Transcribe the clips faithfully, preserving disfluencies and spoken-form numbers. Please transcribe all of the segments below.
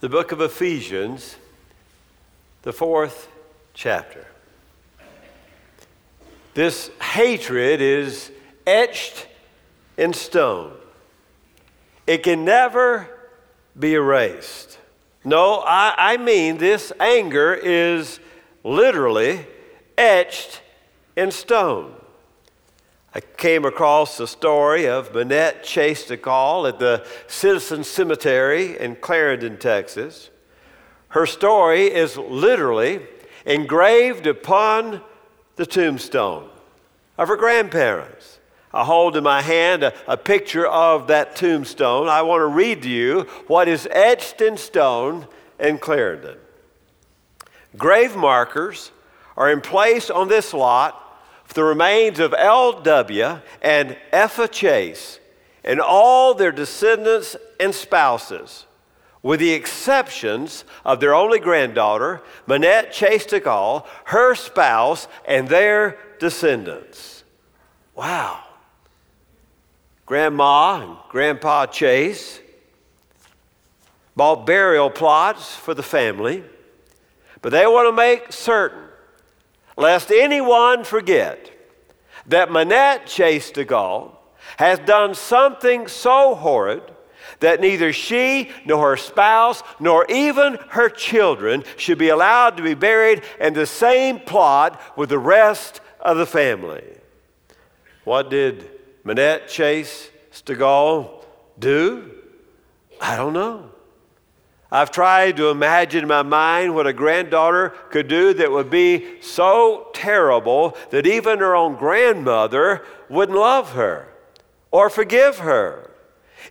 the book of Ephesians, the fourth chapter. This hatred is etched in stone. It can never be erased. No, I, I mean this anger is literally etched in stone. I came across the story of Manette Chase Stegall at the Citizen Cemetery in Clarendon, Texas. Her story is literally engraved upon the tombstone of her grandparents. I hold in my hand a, a picture of that tombstone. I want to read to you what is etched in stone in Clarendon. Grave markers are in place on this lot for the remains of L W and Effa Chase and all their descendants and spouses, with the exceptions of their only granddaughter, Manette Chase Stegall, her spouse, and their descendants. Wow. Grandma and Grandpa Chase bought burial plots for the family, but they want to make certain, lest anyone forget, that Manette Chase Stegall has done something so horrid that neither she nor her spouse nor even her children should be allowed to be buried in the same plot with the rest of the family. What did Manette Chase Stegall do? I don't know. I've tried to imagine in my mind what a granddaughter could do that would be so terrible that even her own grandmother wouldn't love her or forgive her.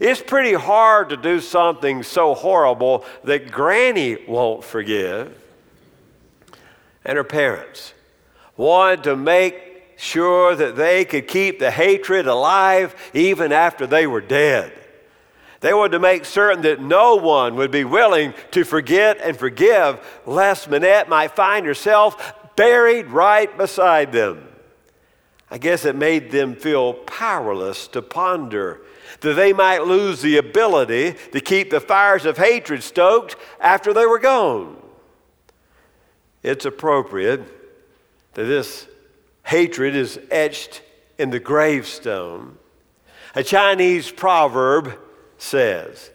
It's pretty hard to do something so horrible that Granny won't forgive. And her parents wanted to make sure that they could keep the hatred alive even after they were dead. They wanted to make certain that no one would be willing to forget and forgive, lest Manette might find herself buried right beside them. I guess it made them feel powerless to ponder that they might lose the ability to keep the fires of hatred stoked after they were gone. It's appropriate that this hatred is etched in the gravestone. A Chinese proverb says,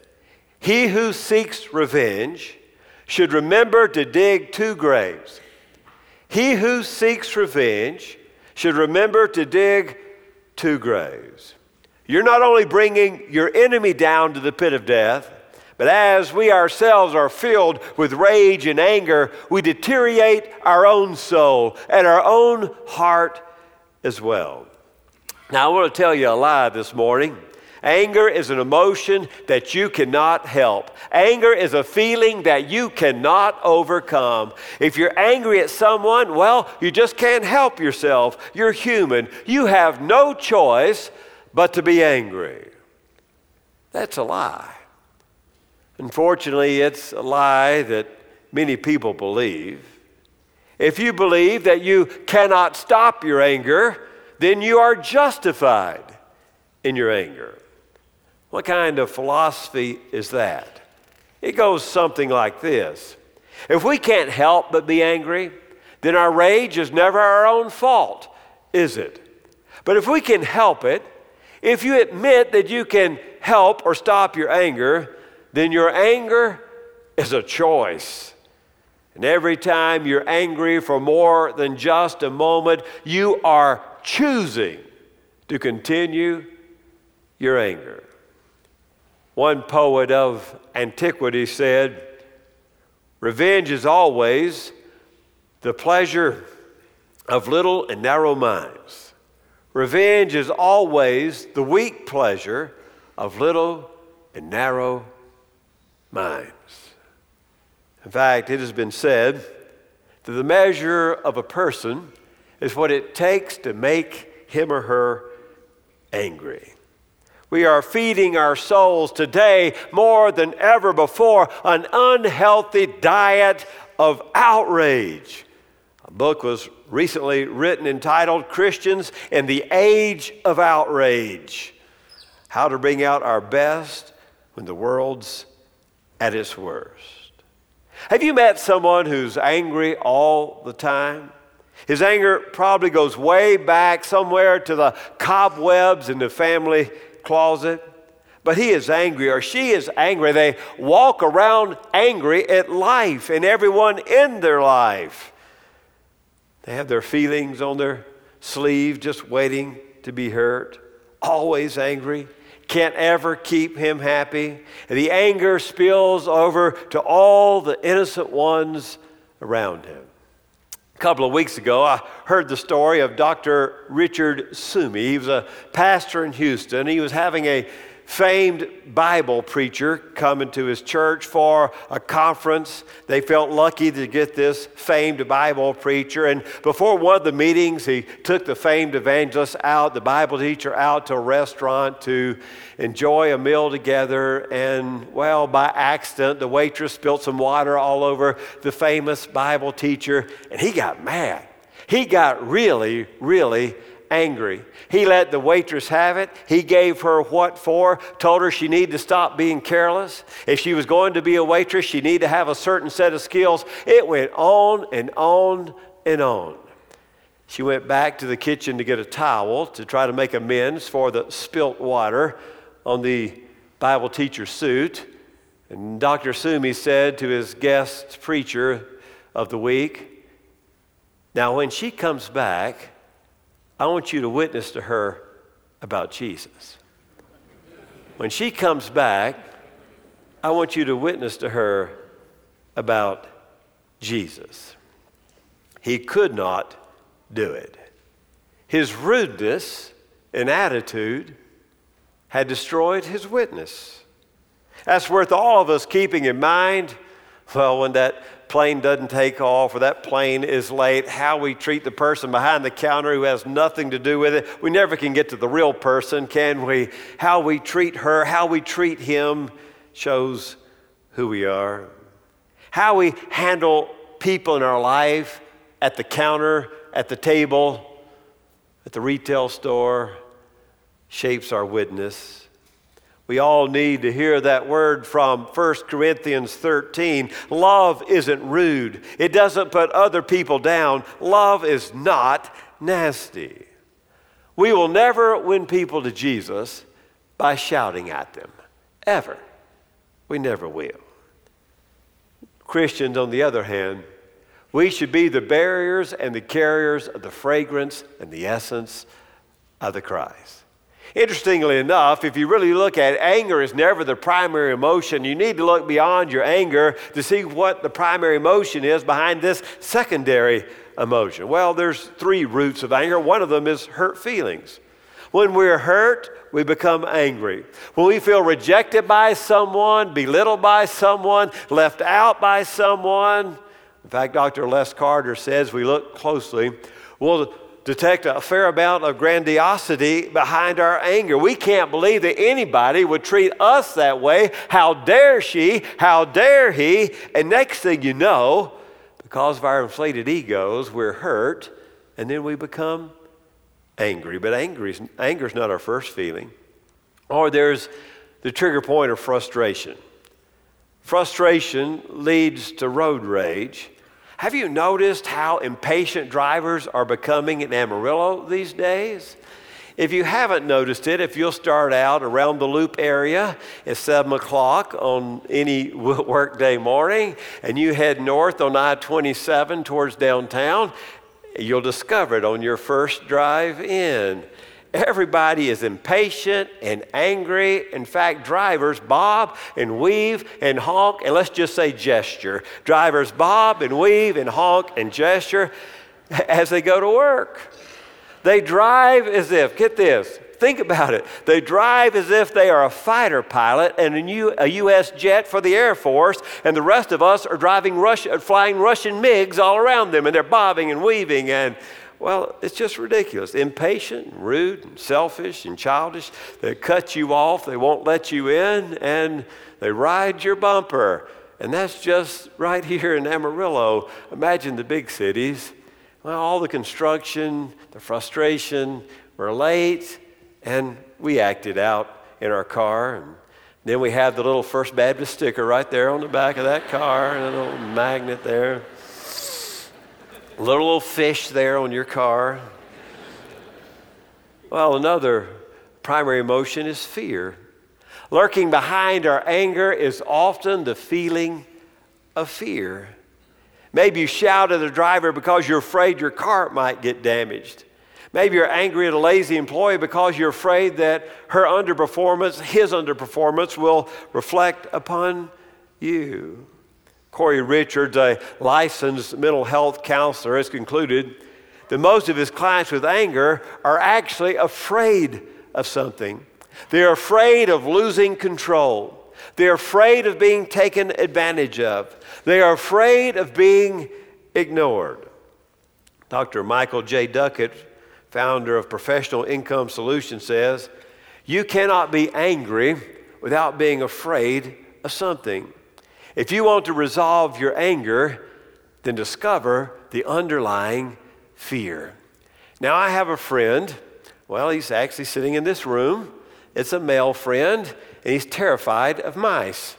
"He who seeks revenge should remember to dig two graves. He who seeks revenge should remember to dig two graves." You're not only bringing your enemy down to the pit of death, but as we ourselves are filled with rage and anger, we deteriorate our own soul and our own heart as well. Now, I want to tell you a lie this morning. Anger is an emotion that you cannot help. Anger is a feeling that you cannot overcome. If you're angry at someone, well, you just can't help yourself. You're human. You have no choice but to be angry. That's a lie. Unfortunately, it's a lie that many people believe. If you believe that you cannot stop your anger, then you are justified in your anger. What kind of philosophy is that? It goes something like this. If we can't help but be angry, then our rage is never our own fault, is it? But if we can help it, if you admit that you can help or stop your anger, then your anger is a choice. And every time you're angry for more than just a moment, you are choosing to continue your anger. One poet of antiquity said, "Revenge is always the pleasure of little and narrow minds. Revenge is always the weak pleasure of little and narrow minds." In fact, it has been said that the measure of a person is what it takes to make him or her angry. We are feeding our souls today more than ever before an unhealthy diet of outrage. A book was recently written entitled "Christians in the Age of Outrage: How to Bring Out Our Best When the World's at Its Worst." Have you met someone who's angry all the time? His anger probably goes way back somewhere to the cobwebs in the family closet. But he is angry, or she is angry. They walk around angry at life and everyone in their life. They have their feelings on their sleeve, just waiting to be hurt. Always angry. Can't ever keep him happy. And the anger spills over to all the innocent ones around him. A couple of weeks ago, I heard the story of Doctor Richard Sumi. He was a pastor in Houston. He was having a famed Bible preacher come into his church for a conference. They felt lucky to get this famed Bible preacher. And before one of the meetings, he took the famed evangelist out, the Bible teacher out to a restaurant to enjoy a meal together. And, well, by accident, the waitress spilled some water all over the famous Bible teacher, and he got mad. He got really, really angry. He let the waitress have it. He gave her what for, told her she needed to stop being careless. If she was going to be a waitress, she needed to have a certain set of skills. It went on and on and on. She went back to the kitchen to get a towel to try to make amends for the spilt water on the Bible teacher's suit. And Doctor Sumi said to his guest preacher of the week, "Now when she comes back, I want you to witness to her about Jesus. When she comes back, I want you to witness to her about Jesus." He could not do it. His rudeness and attitude had destroyed his witness. That's worth all of us keeping in mind. Well, when that plane doesn't take off or that plane is late, how we treat the person behind the counter who has nothing to do with it. We never can get to the real person, can we? How we treat her, how we treat him shows who we are. How we handle people in our life at the counter, at the table, at the retail store shapes our witness. We all need to hear that word from First Corinthians thirteen. Love isn't rude. It doesn't put other people down. Love is not nasty. We will never win people to Jesus by shouting at them, ever. We never will. Christians, on the other hand, we should be the bearers and the carriers of the fragrance and the essence of the Christ. Interestingly enough, if you really look at it, anger is never the primary emotion. You need to look beyond your anger to see what the primary emotion is behind this secondary emotion. Well, there's three roots of anger. One of them is hurt feelings. When we're hurt, we become angry. When we feel rejected by someone, belittled by someone, left out by someone. In fact, Doctor Les Carter says, we look closely, we'll detect a fair amount of grandiosity behind our anger. We can't believe that anybody would treat us that way. How dare she? How dare he? And next thing you know, because of our inflated egos, we're hurt, and then we become angry. But anger is, anger is not our first feeling. Or there's the trigger point of frustration. Frustration leads to road rage. Have you noticed how impatient drivers are becoming in Amarillo these days? If you haven't noticed it, if you'll start out around the Loop area at seven o'clock on any workday morning, and you head north on I twenty-seven towards downtown, you'll discover it on your first drive in. Everybody is impatient and angry. In fact, drivers bob and weave and honk, and let's just say gesture. Drivers bob and weave and honk and gesture as they go to work. They drive as if, get this, think about it. They drive as if they are a fighter pilot and a U S jet for the Air Force, and the rest of us are driving Russia, flying Russian MiGs all around them, and they're bobbing and weaving and well, it's just ridiculous. Impatient, and rude, and selfish, and childish. They cut you off, they won't let you in, and they ride your bumper. And that's just right here in Amarillo. Imagine the big cities. Well, all the construction, the frustration, we're late, and we acted out in our car and Then we have the little First Baptist sticker right there on the back of that car, and a little magnet there. A little old fish there on your car. Well, another primary emotion is fear. Lurking behind our anger is often the feeling of fear. Maybe you shout at the driver because you're afraid your car might get damaged. Maybe you're angry at a lazy employee because you're afraid that her underperformance, his underperformance, will reflect upon you. Corey Richards, a licensed mental health counselor, has concluded that most of his clients with anger are actually afraid of something. They're afraid of losing control. They're afraid of being taken advantage of. They are afraid of being ignored. Doctor Michael J. Duckett, founder of Professional Income Solutions, says, "You cannot be angry without being afraid of something. If you want to resolve your anger, then discover the underlying fear." Now, I have a friend. Well, he's actually sitting in this room. It's a male friend, and he's terrified of mice.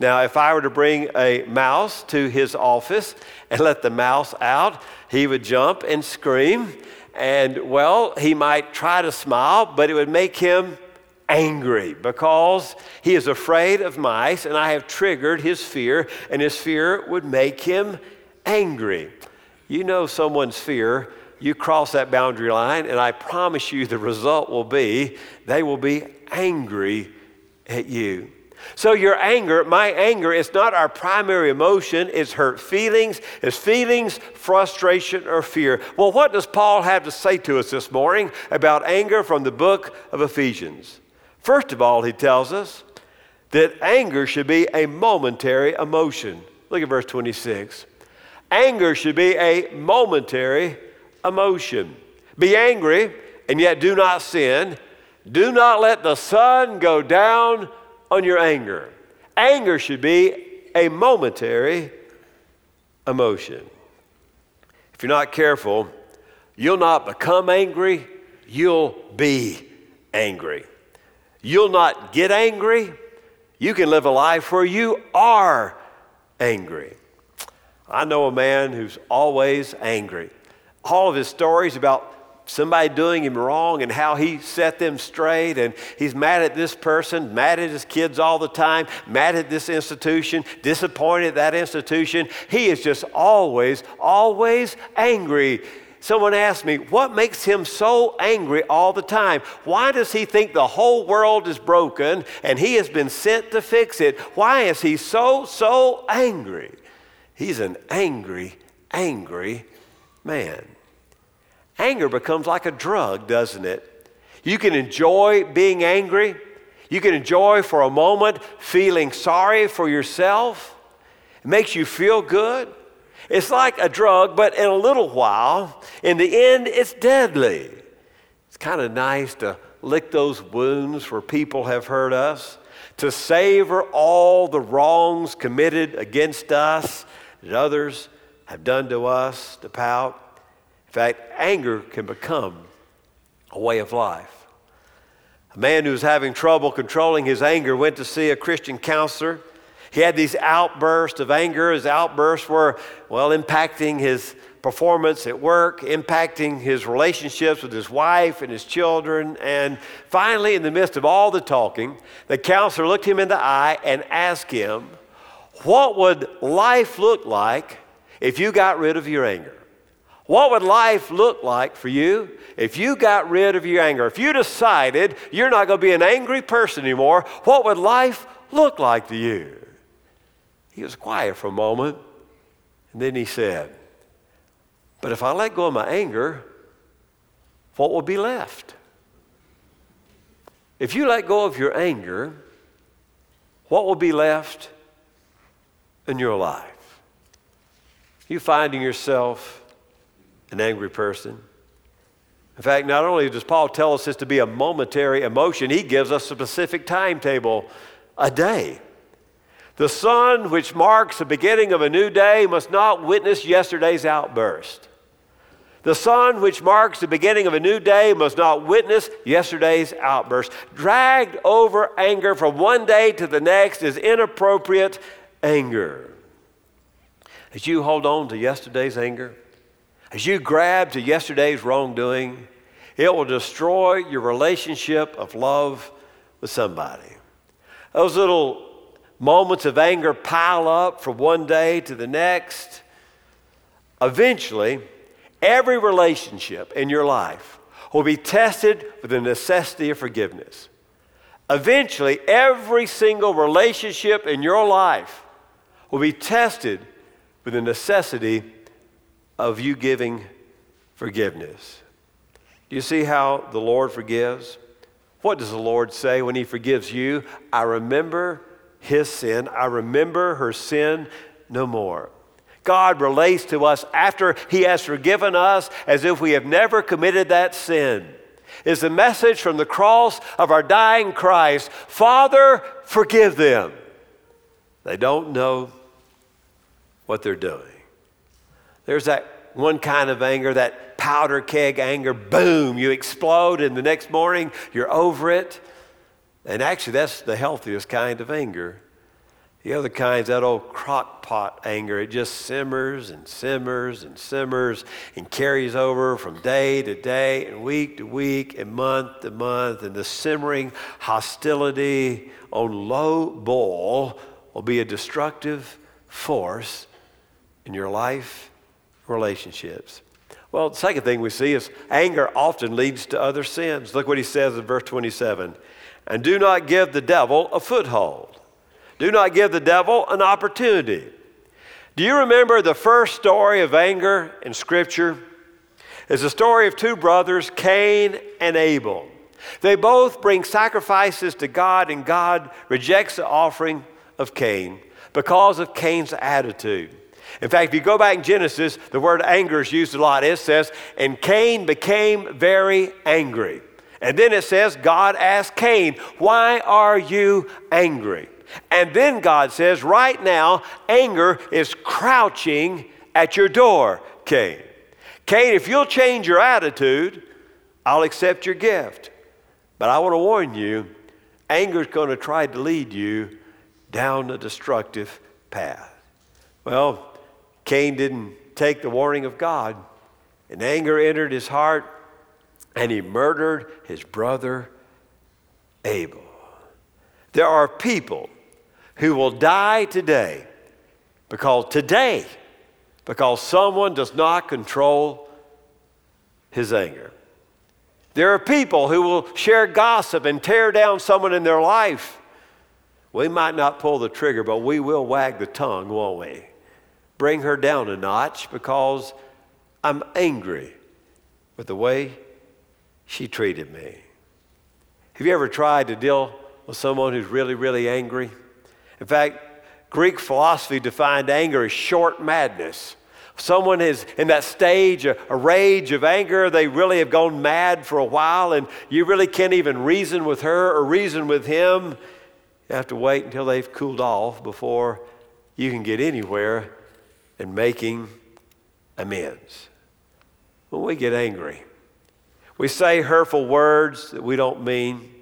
Now, if I were to bring a mouse to his office and let the mouse out, he would jump and scream. And, well, he might try to smile, but it would make him angry because he is afraid of mice, and I have triggered his fear, and his fear would make him angry. You know someone's fear. You cross that boundary line, and I promise you the result will be they will be angry at you. So your anger, my anger, is not our primary emotion. It's hurt feelings. It's feelings, frustration, or fear. Well, what does Paul have to say to us this morning about anger from the book of Ephesians? First of all, he tells us that anger should be a momentary emotion. Look at verse twenty-six. Anger should be a momentary emotion. Be angry, and yet do not sin. Do not let the sun go down on your anger. Anger should be a momentary emotion. If you're not careful, you'll not become angry, you'll be angry. You'll not get angry. You can live a life where you are angry. I know a man who's always angry. All of his stories about somebody doing him wrong and how he set them straight, and he's mad at this person, mad at his kids all the time, mad at this institution, disappointed at that institution. He is just always, always angry. Someone asked me, what makes him so angry all the time? Why does he think the whole world is broken and he has been sent to fix it? Why is he so, so angry? He's an angry, angry man. Anger becomes like a drug, doesn't it? You can enjoy being angry. You can enjoy for a moment feeling sorry for yourself. It makes you feel good. It's like a drug, but in a little while, in the end, it's deadly. It's kind of nice to lick those wounds where people have hurt us, to savor all the wrongs committed against us that others have done to us, to pout. In fact, anger can become a way of life. A man who was having trouble controlling his anger went to see a Christian counselor. He had these outbursts of anger. His outbursts were, well, impacting his performance at work, impacting his relationships with his wife and his children. And finally, in the midst of all the talking, the counselor looked him in the eye and asked him, "What would life look like if you got rid of your anger? What would life look like for you if you got rid of your anger? If you decided you're not going to be an angry person anymore, what would life look like to you?" He was quiet for a moment, and then he said, "But if I let go of my anger, what will be left?" If you let go of your anger, what will be left in your life? You finding yourself an angry person. In fact, not only does Paul tell us this to be a momentary emotion, he gives us a specific timetable, a day. The sun, which marks the beginning of a new day, must not witness yesterday's outburst. The sun, which marks the beginning of a new day, must not witness yesterday's outburst. Dragged over anger from one day to the next is inappropriate anger. As you hold on to yesterday's anger, as you grab to yesterday's wrongdoing, it will destroy your relationship of love with somebody. Those little moments of anger pile up from one day to the next. Eventually, every relationship in your life will be tested with the necessity of forgiveness. Eventually, every single relationship in your life will be tested with the necessity of you giving forgiveness. Do you see how the Lord forgives? What does the Lord say when he forgives you? I remember his sin. I remember her sin no more. God relates to us after he has forgiven us as if we have never committed that sin. It's the message from the cross of our dying Christ. Father, forgive them. They don't know what they're doing. There's that one kind of anger, that powder keg anger, boom, you explode, and the next morning you're over it. And actually, that's the healthiest kind of anger. The other kind's that old crock pot anger. It just simmers and simmers and simmers and carries over from day to day and week to week and month to month. And the simmering hostility on low boil will be a destructive force in your life, relationships. Well, the second thing we see is anger often leads to other sins. Look what he says in verse twenty-seven. And do not give the devil a foothold. Do not give the devil an opportunity. Do you remember the first story of anger in Scripture? It's the story of two brothers, Cain and Abel. They both bring sacrifices to God, and God rejects the offering of Cain because of Cain's attitude. In fact, if you go back in Genesis, the word anger is used a lot. It says, and Cain became very angry. And then it says, God asked Cain, why are you angry? And then God says, right now, anger is crouching at your door, Cain. Cain, if you'll change your attitude, I'll accept your gift. But I want to warn you, anger is going to try to lead you down a destructive path. Well, Cain didn't take the warning of God, and anger entered his heart, and he murdered his brother Abel. There are people who will die today because today, because someone does not control his anger. There are people who will share gossip and tear down someone in their life. We might not pull the trigger, but we will wag the tongue, won't we? Bring her down a notch because I'm angry with the way she treated me. Have you ever tried to deal with someone who's really, really angry? In fact, Greek philosophy defined anger as short madness. Someone is in that stage, a, a rage of anger, they really have gone mad for a while, and you really can't even reason with her or reason with him. You have to wait until they've cooled off before you can get anywhere in making amends. When we get angry, we say hurtful words that we don't mean.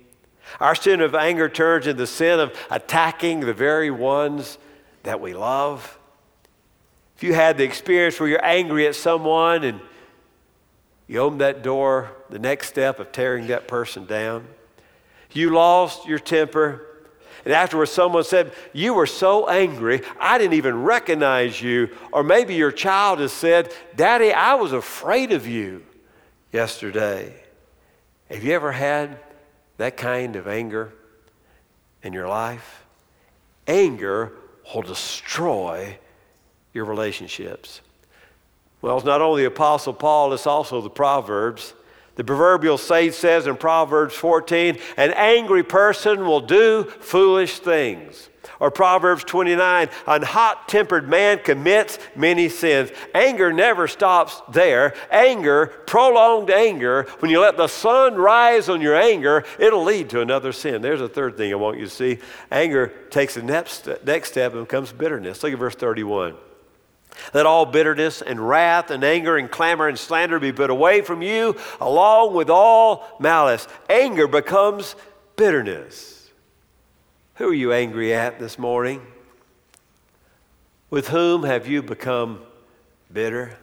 Our sin of anger turns into the sin of attacking the very ones that we love. If you had the experience where you're angry at someone and you open that door, the next step of tearing that person down, you lost your temper, and afterwards someone said, you were so angry, I didn't even recognize you. Or maybe your child has said, Daddy, I was afraid of you yesterday. Have you ever had that kind of anger in your life? Anger will destroy your relationships. Well, it's not only the Apostle Paul, it's also the Proverbs. The proverbial sage says in Proverbs fourteen, an angry person will do foolish things. Or Proverbs twenty-nine, an hot-tempered man commits many sins. Anger never stops there. Anger, prolonged anger, when you let the sun rise on your anger, it'll lead to another sin. There's a third thing I want you to see. Anger takes the next step and becomes bitterness. Look at verse thirty-one. Let all bitterness and wrath and anger and clamor and slander be put away from you, along with all malice. Anger becomes bitterness. Who are you angry at this morning? With whom have you become bitter?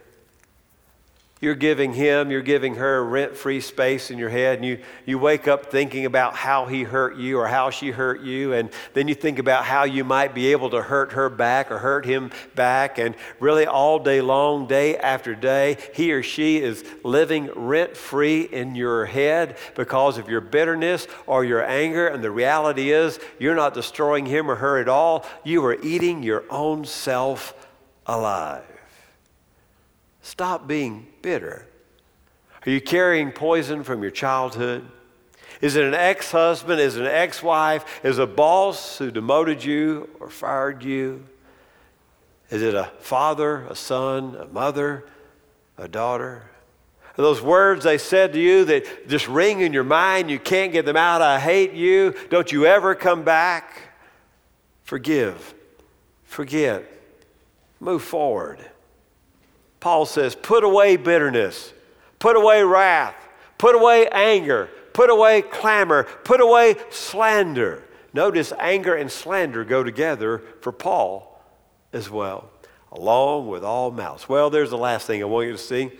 You're giving him, you're giving her rent-free space in your head, and you, you wake up thinking about how he hurt you or how she hurt you, and then you think about how you might be able to hurt her back or hurt him back, and really all day long, day after day, he or she is living rent-free in your head because of your bitterness or your anger, and the reality is you're not destroying him or her at all. You are eating your own self alive. Stop being bitter. Are you carrying poison from your childhood? Is it an ex-husband? Is it an ex-wife? Is it a boss who demoted you or fired you? Is it a father, a son, a mother, a daughter? Are those words they said to you that just ring in your mind, you can't get them out, I hate you, don't you ever come back? Forgive, forget, move forward. Paul says, put away bitterness, put away wrath, put away anger, put away clamor, put away slander. Notice anger and slander go together for Paul as well, along with all malice. Well, there's the last thing I want you to see.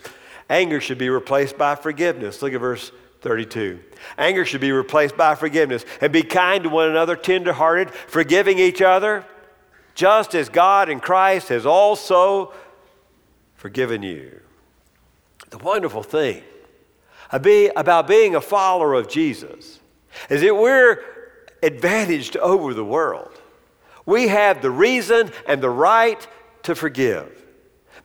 Anger should be replaced by forgiveness. Look at verse thirty-two. Anger should be replaced by forgiveness. And be kind to one another, tenderhearted, forgiving each other, just as God in Christ has also forgiven you. The wonderful thing about being a follower of Jesus is that we're advantaged over the world. We have the reason and the right to forgive.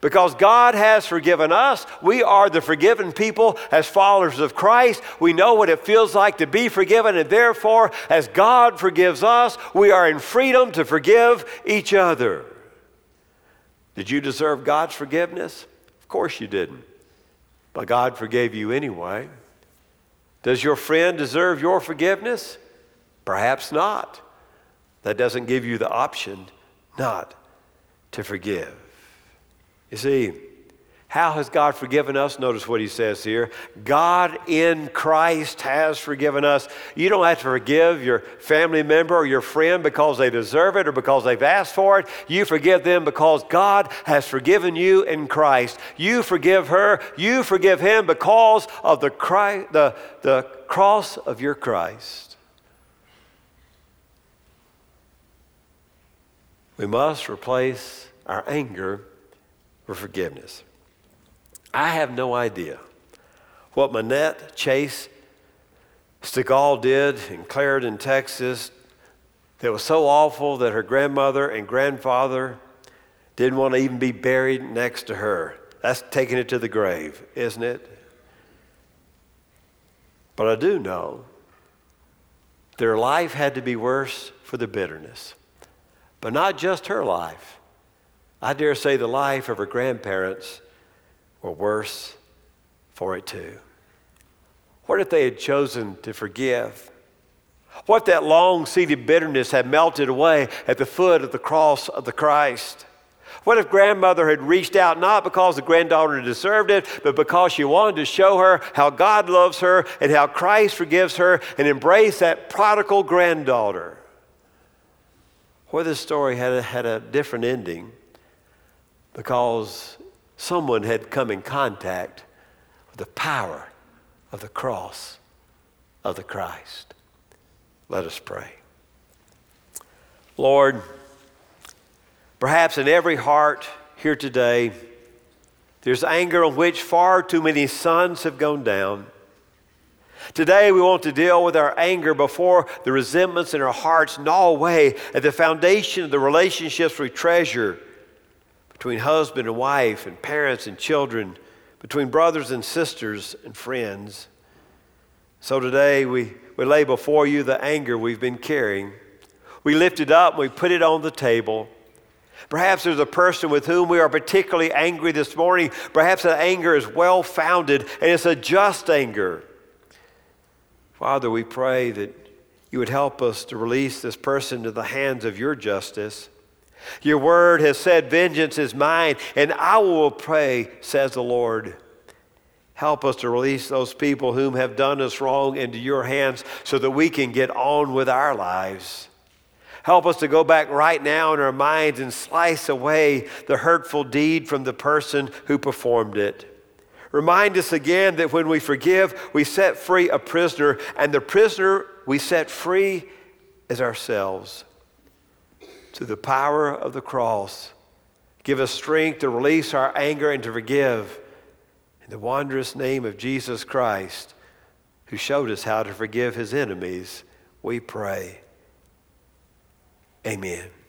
Because God has forgiven us, we are the forgiven people as followers of Christ. We know what it feels like to be forgiven, and therefore, as God forgives us, we are in freedom to forgive each other. Did you deserve God's forgiveness? Of course you didn't. But God forgave you anyway. Does your friend deserve your forgiveness? Perhaps not. That doesn't give you the option not to forgive. You see, how has God forgiven us? Notice what he says here. God in Christ has forgiven us. You don't have to forgive your family member or your friend because they deserve it or because they've asked for it. You forgive them because God has forgiven you in Christ. You forgive her. You forgive him because of the, Christ, the, the cross of your Christ. We must replace our anger with forgiveness. I have no idea what Manette Chase Stegall did in Clarendon, Texas that was so awful that her grandmother and grandfather didn't want to even be buried next to her. That's taking it to the grave, isn't it? But I do know their life had to be worse for the bitterness. But not just her life. I dare say the life of her grandparents or worse for it too. What if they had chosen to forgive? What if that long-seated bitterness had melted away at the foot of the cross of the Christ? What if grandmother had reached out not because the granddaughter deserved it, but because she wanted to show her how God loves her and how Christ forgives her and embrace that prodigal granddaughter? Or this story had a, had a different ending because someone had come in contact with the power of the cross of the Christ. Let us pray. Lord, perhaps in every heart here today, there's anger on which far too many suns have gone down. Today we want to deal with our anger before the resentments in our hearts gnaw away at the foundation of the relationships we treasure, between husband and wife and parents and children, between brothers and sisters and friends. So today we, we lay before you the anger we've been carrying. We lift it up and we put it on the table. Perhaps there's a person with whom we are particularly angry this morning. Perhaps that anger is well-founded and it's a just anger. Father, we pray that you would help us to release this person to the hands of your justice. Your word has said, vengeance is mine, and I will pray, says the Lord. Help us to release those people whom have done us wrong into your hands so that we can get on with our lives. Help us to go back right now in our minds and slice away the hurtful deed from the person who performed it. Remind us again that when we forgive, we set free a prisoner, and the prisoner we set free is ourselves. Through the power of the cross, give us strength to release our anger and to forgive. In the wondrous name of Jesus Christ, who showed us how to forgive his enemies, we pray. Amen.